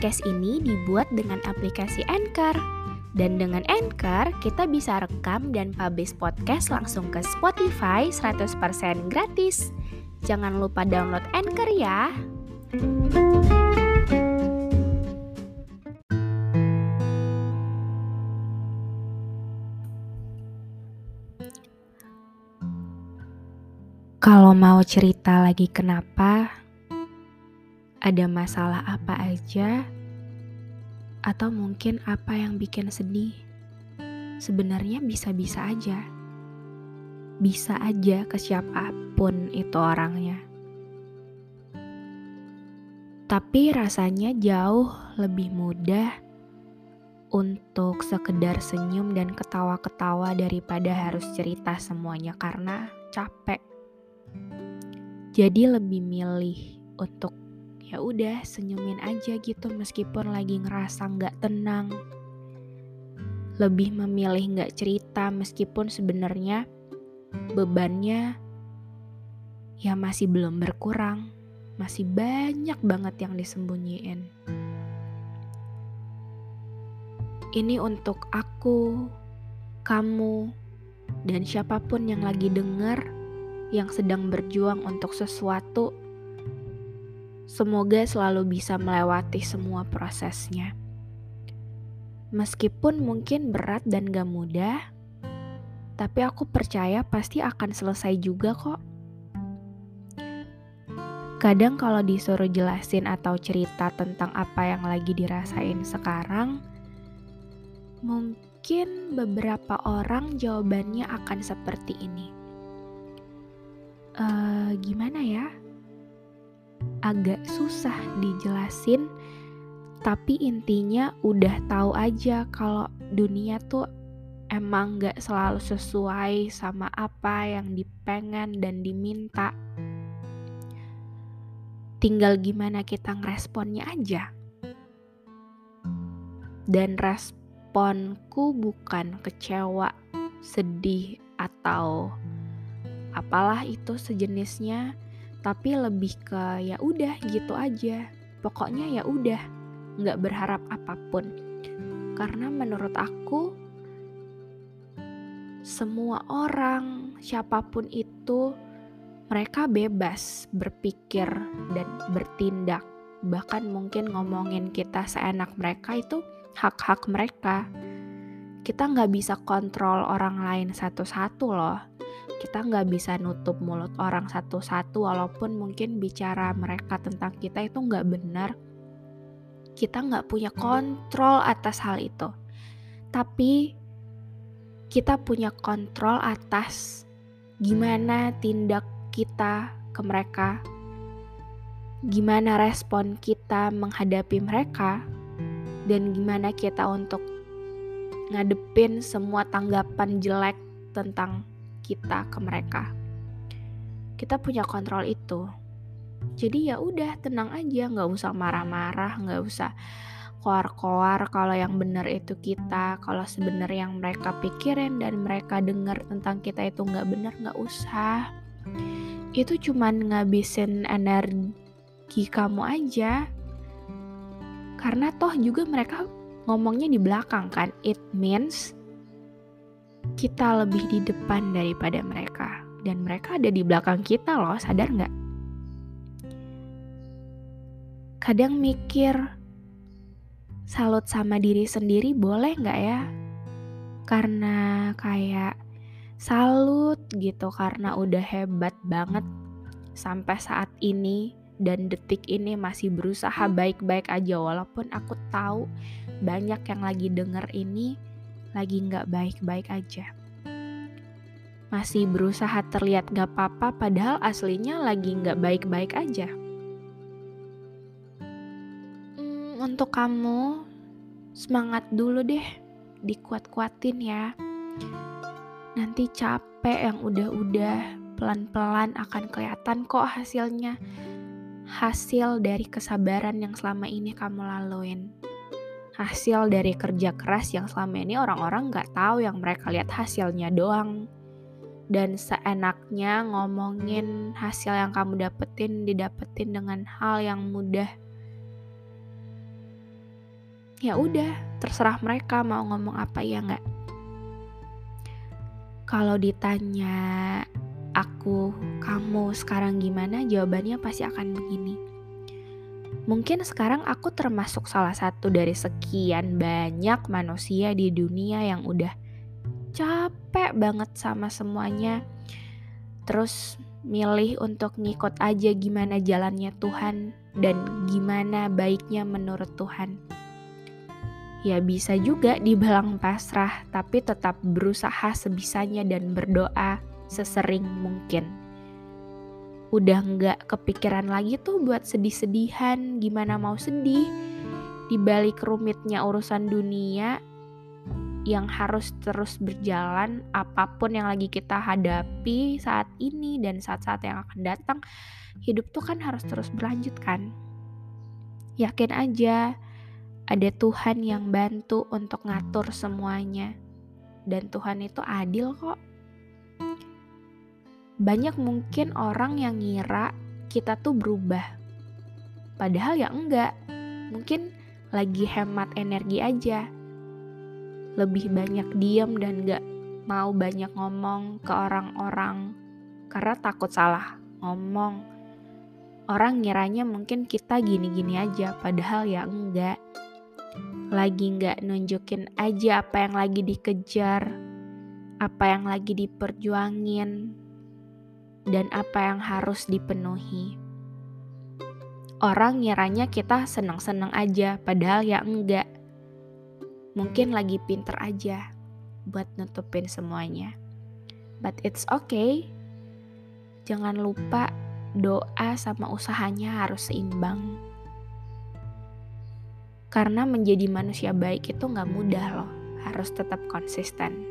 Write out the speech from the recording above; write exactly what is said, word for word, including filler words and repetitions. podcast ini dibuat dengan aplikasi Anchor. Dan dengan Anchor, kita bisa rekam dan publish podcast langsung ke Spotify seratus persen gratis. Jangan lupa download Anchor ya. Kalau mau cerita lagi kenapa, ada masalah apa aja, atau mungkin apa yang bikin sedih, sebenarnya bisa-bisa aja. Bisa aja ke siapapun itu orangnya. Tapi rasanya jauh lebih mudah untuk sekedar senyum dan ketawa-ketawa daripada harus cerita semuanya karena capek. Jadi lebih milih untuk ya udah senyumin aja gitu meskipun lagi ngerasa nggak tenang. Lebih memilih nggak cerita meskipun sebenarnya bebannya ya masih belum berkurang, masih banyak banget yang disembunyiin. Ini untuk aku, kamu, dan siapapun yang lagi denger, yang sedang berjuang untuk sesuatu. Semoga selalu bisa melewati semua prosesnya. Meskipun mungkin berat dan gak mudah, tapi aku percaya pasti akan selesai juga kok. Kadang kalau disuruh jelasin atau cerita tentang apa yang lagi dirasain sekarang, mungkin beberapa orang jawabannya akan seperti ini. Uh, gimana ya, agak susah dijelasin, tapi intinya udah tahu aja kalau dunia tuh emang gak selalu sesuai sama apa yang dipengen dan diminta. Tinggal gimana kita ngeresponnya aja. Dan responku bukan kecewa, sedih, atau apalah itu sejenisnya, tapi lebih ke ya udah gitu aja. Pokoknya ya udah, nggak berharap apapun. Karena menurut aku semua orang, siapapun itu, mereka bebas berpikir dan bertindak. Bahkan mungkin ngomongin kita seenak mereka itu hak-hak mereka. Kita nggak bisa kontrol orang lain satu-satu loh. Kita nggak bisa nutup mulut orang satu-satu, walaupun mungkin bicara mereka tentang kita itu nggak benar. Kita nggak punya kontrol atas hal itu. Tapi kita punya kontrol atas gimana tindak kita ke mereka, gimana respon kita menghadapi mereka, dan gimana kita untuk ngadepin semua tanggapan jelek tentang kita ke mereka. Kita punya kontrol itu. Jadi ya udah tenang aja, nggak usah marah-marah, nggak usah koar-koar kalau yang benar itu kita, kalau sebenarnya yang mereka pikirin dan mereka dengar tentang kita itu nggak benar, nggak usah. Itu cuman ngabisin energi kamu aja. Karena toh juga mereka ngomongnya di belakang kan, it means kita lebih di depan daripada mereka. Dan mereka ada di belakang kita loh, sadar gak? Kadang mikir, salut sama diri sendiri boleh gak ya? Karena kayak salut gitu, karena udah hebat banget sampai saat ini. Dan detik ini masih berusaha baik-baik aja, walaupun aku tahu banyak yang lagi denger ini lagi gak baik-baik aja. Masih berusaha terlihat gak apa-apa, padahal aslinya lagi gak baik-baik aja. Hmm, untuk kamu, semangat dulu deh. Dikuat-kuatin ya. Nanti capek yang udah-udah, pelan-pelan akan kelihatan kok hasilnya. Hasil dari kesabaran yang selama ini kamu laluin. Hasil dari kerja keras yang selama ini orang-orang gak tahu, yang mereka lihat hasilnya doang. Dan seenaknya ngomongin hasil yang kamu dapetin, didapetin dengan hal yang mudah. ya udah, terserah mereka mau ngomong apa, ya nggak? Kalau ditanya aku, kamu sekarang gimana? Jawabannya pasti akan begini. Mungkin sekarang aku termasuk salah satu dari sekian banyak manusia di dunia yang udah capek banget sama semuanya. Terus milih untuk ngikut aja gimana jalannya Tuhan dan gimana baiknya menurut Tuhan. Ya bisa juga dibilang pasrah, tapi tetap berusaha sebisanya dan berdoa sesering mungkin. Udah gak kepikiran lagi tuh buat sedih-sedihan, gimana mau sedih dibalik rumitnya urusan dunia yang harus terus berjalan. Apapun yang lagi kita hadapi saat ini dan saat-saat yang akan datang, hidup tuh kan harus terus berlanjut kan. Yakin aja ada Tuhan yang bantu untuk ngatur semuanya, dan Tuhan itu adil kok. Banyak mungkin orang yang ngira kita tuh berubah, padahal ya enggak. Mungkin lagi hemat energi aja, lebih banyak diam dan gak mau banyak ngomong ke orang-orang karena takut salah ngomong. Orang ngiranya mungkin kita gini-gini aja, padahal ya enggak. Lagi gak nunjukin aja apa yang lagi dikejar, apa yang lagi diperjuangin, dan apa yang harus dipenuhi. Orang ngiranya kita seneng-seneng aja, padahal ya enggak. Mungkin lagi pinter aja buat nutupin semuanya. But it's okay. Jangan lupa doa sama usahanya harus seimbang. Karena menjadi manusia baik itu gak mudah loh. Harus tetap konsisten.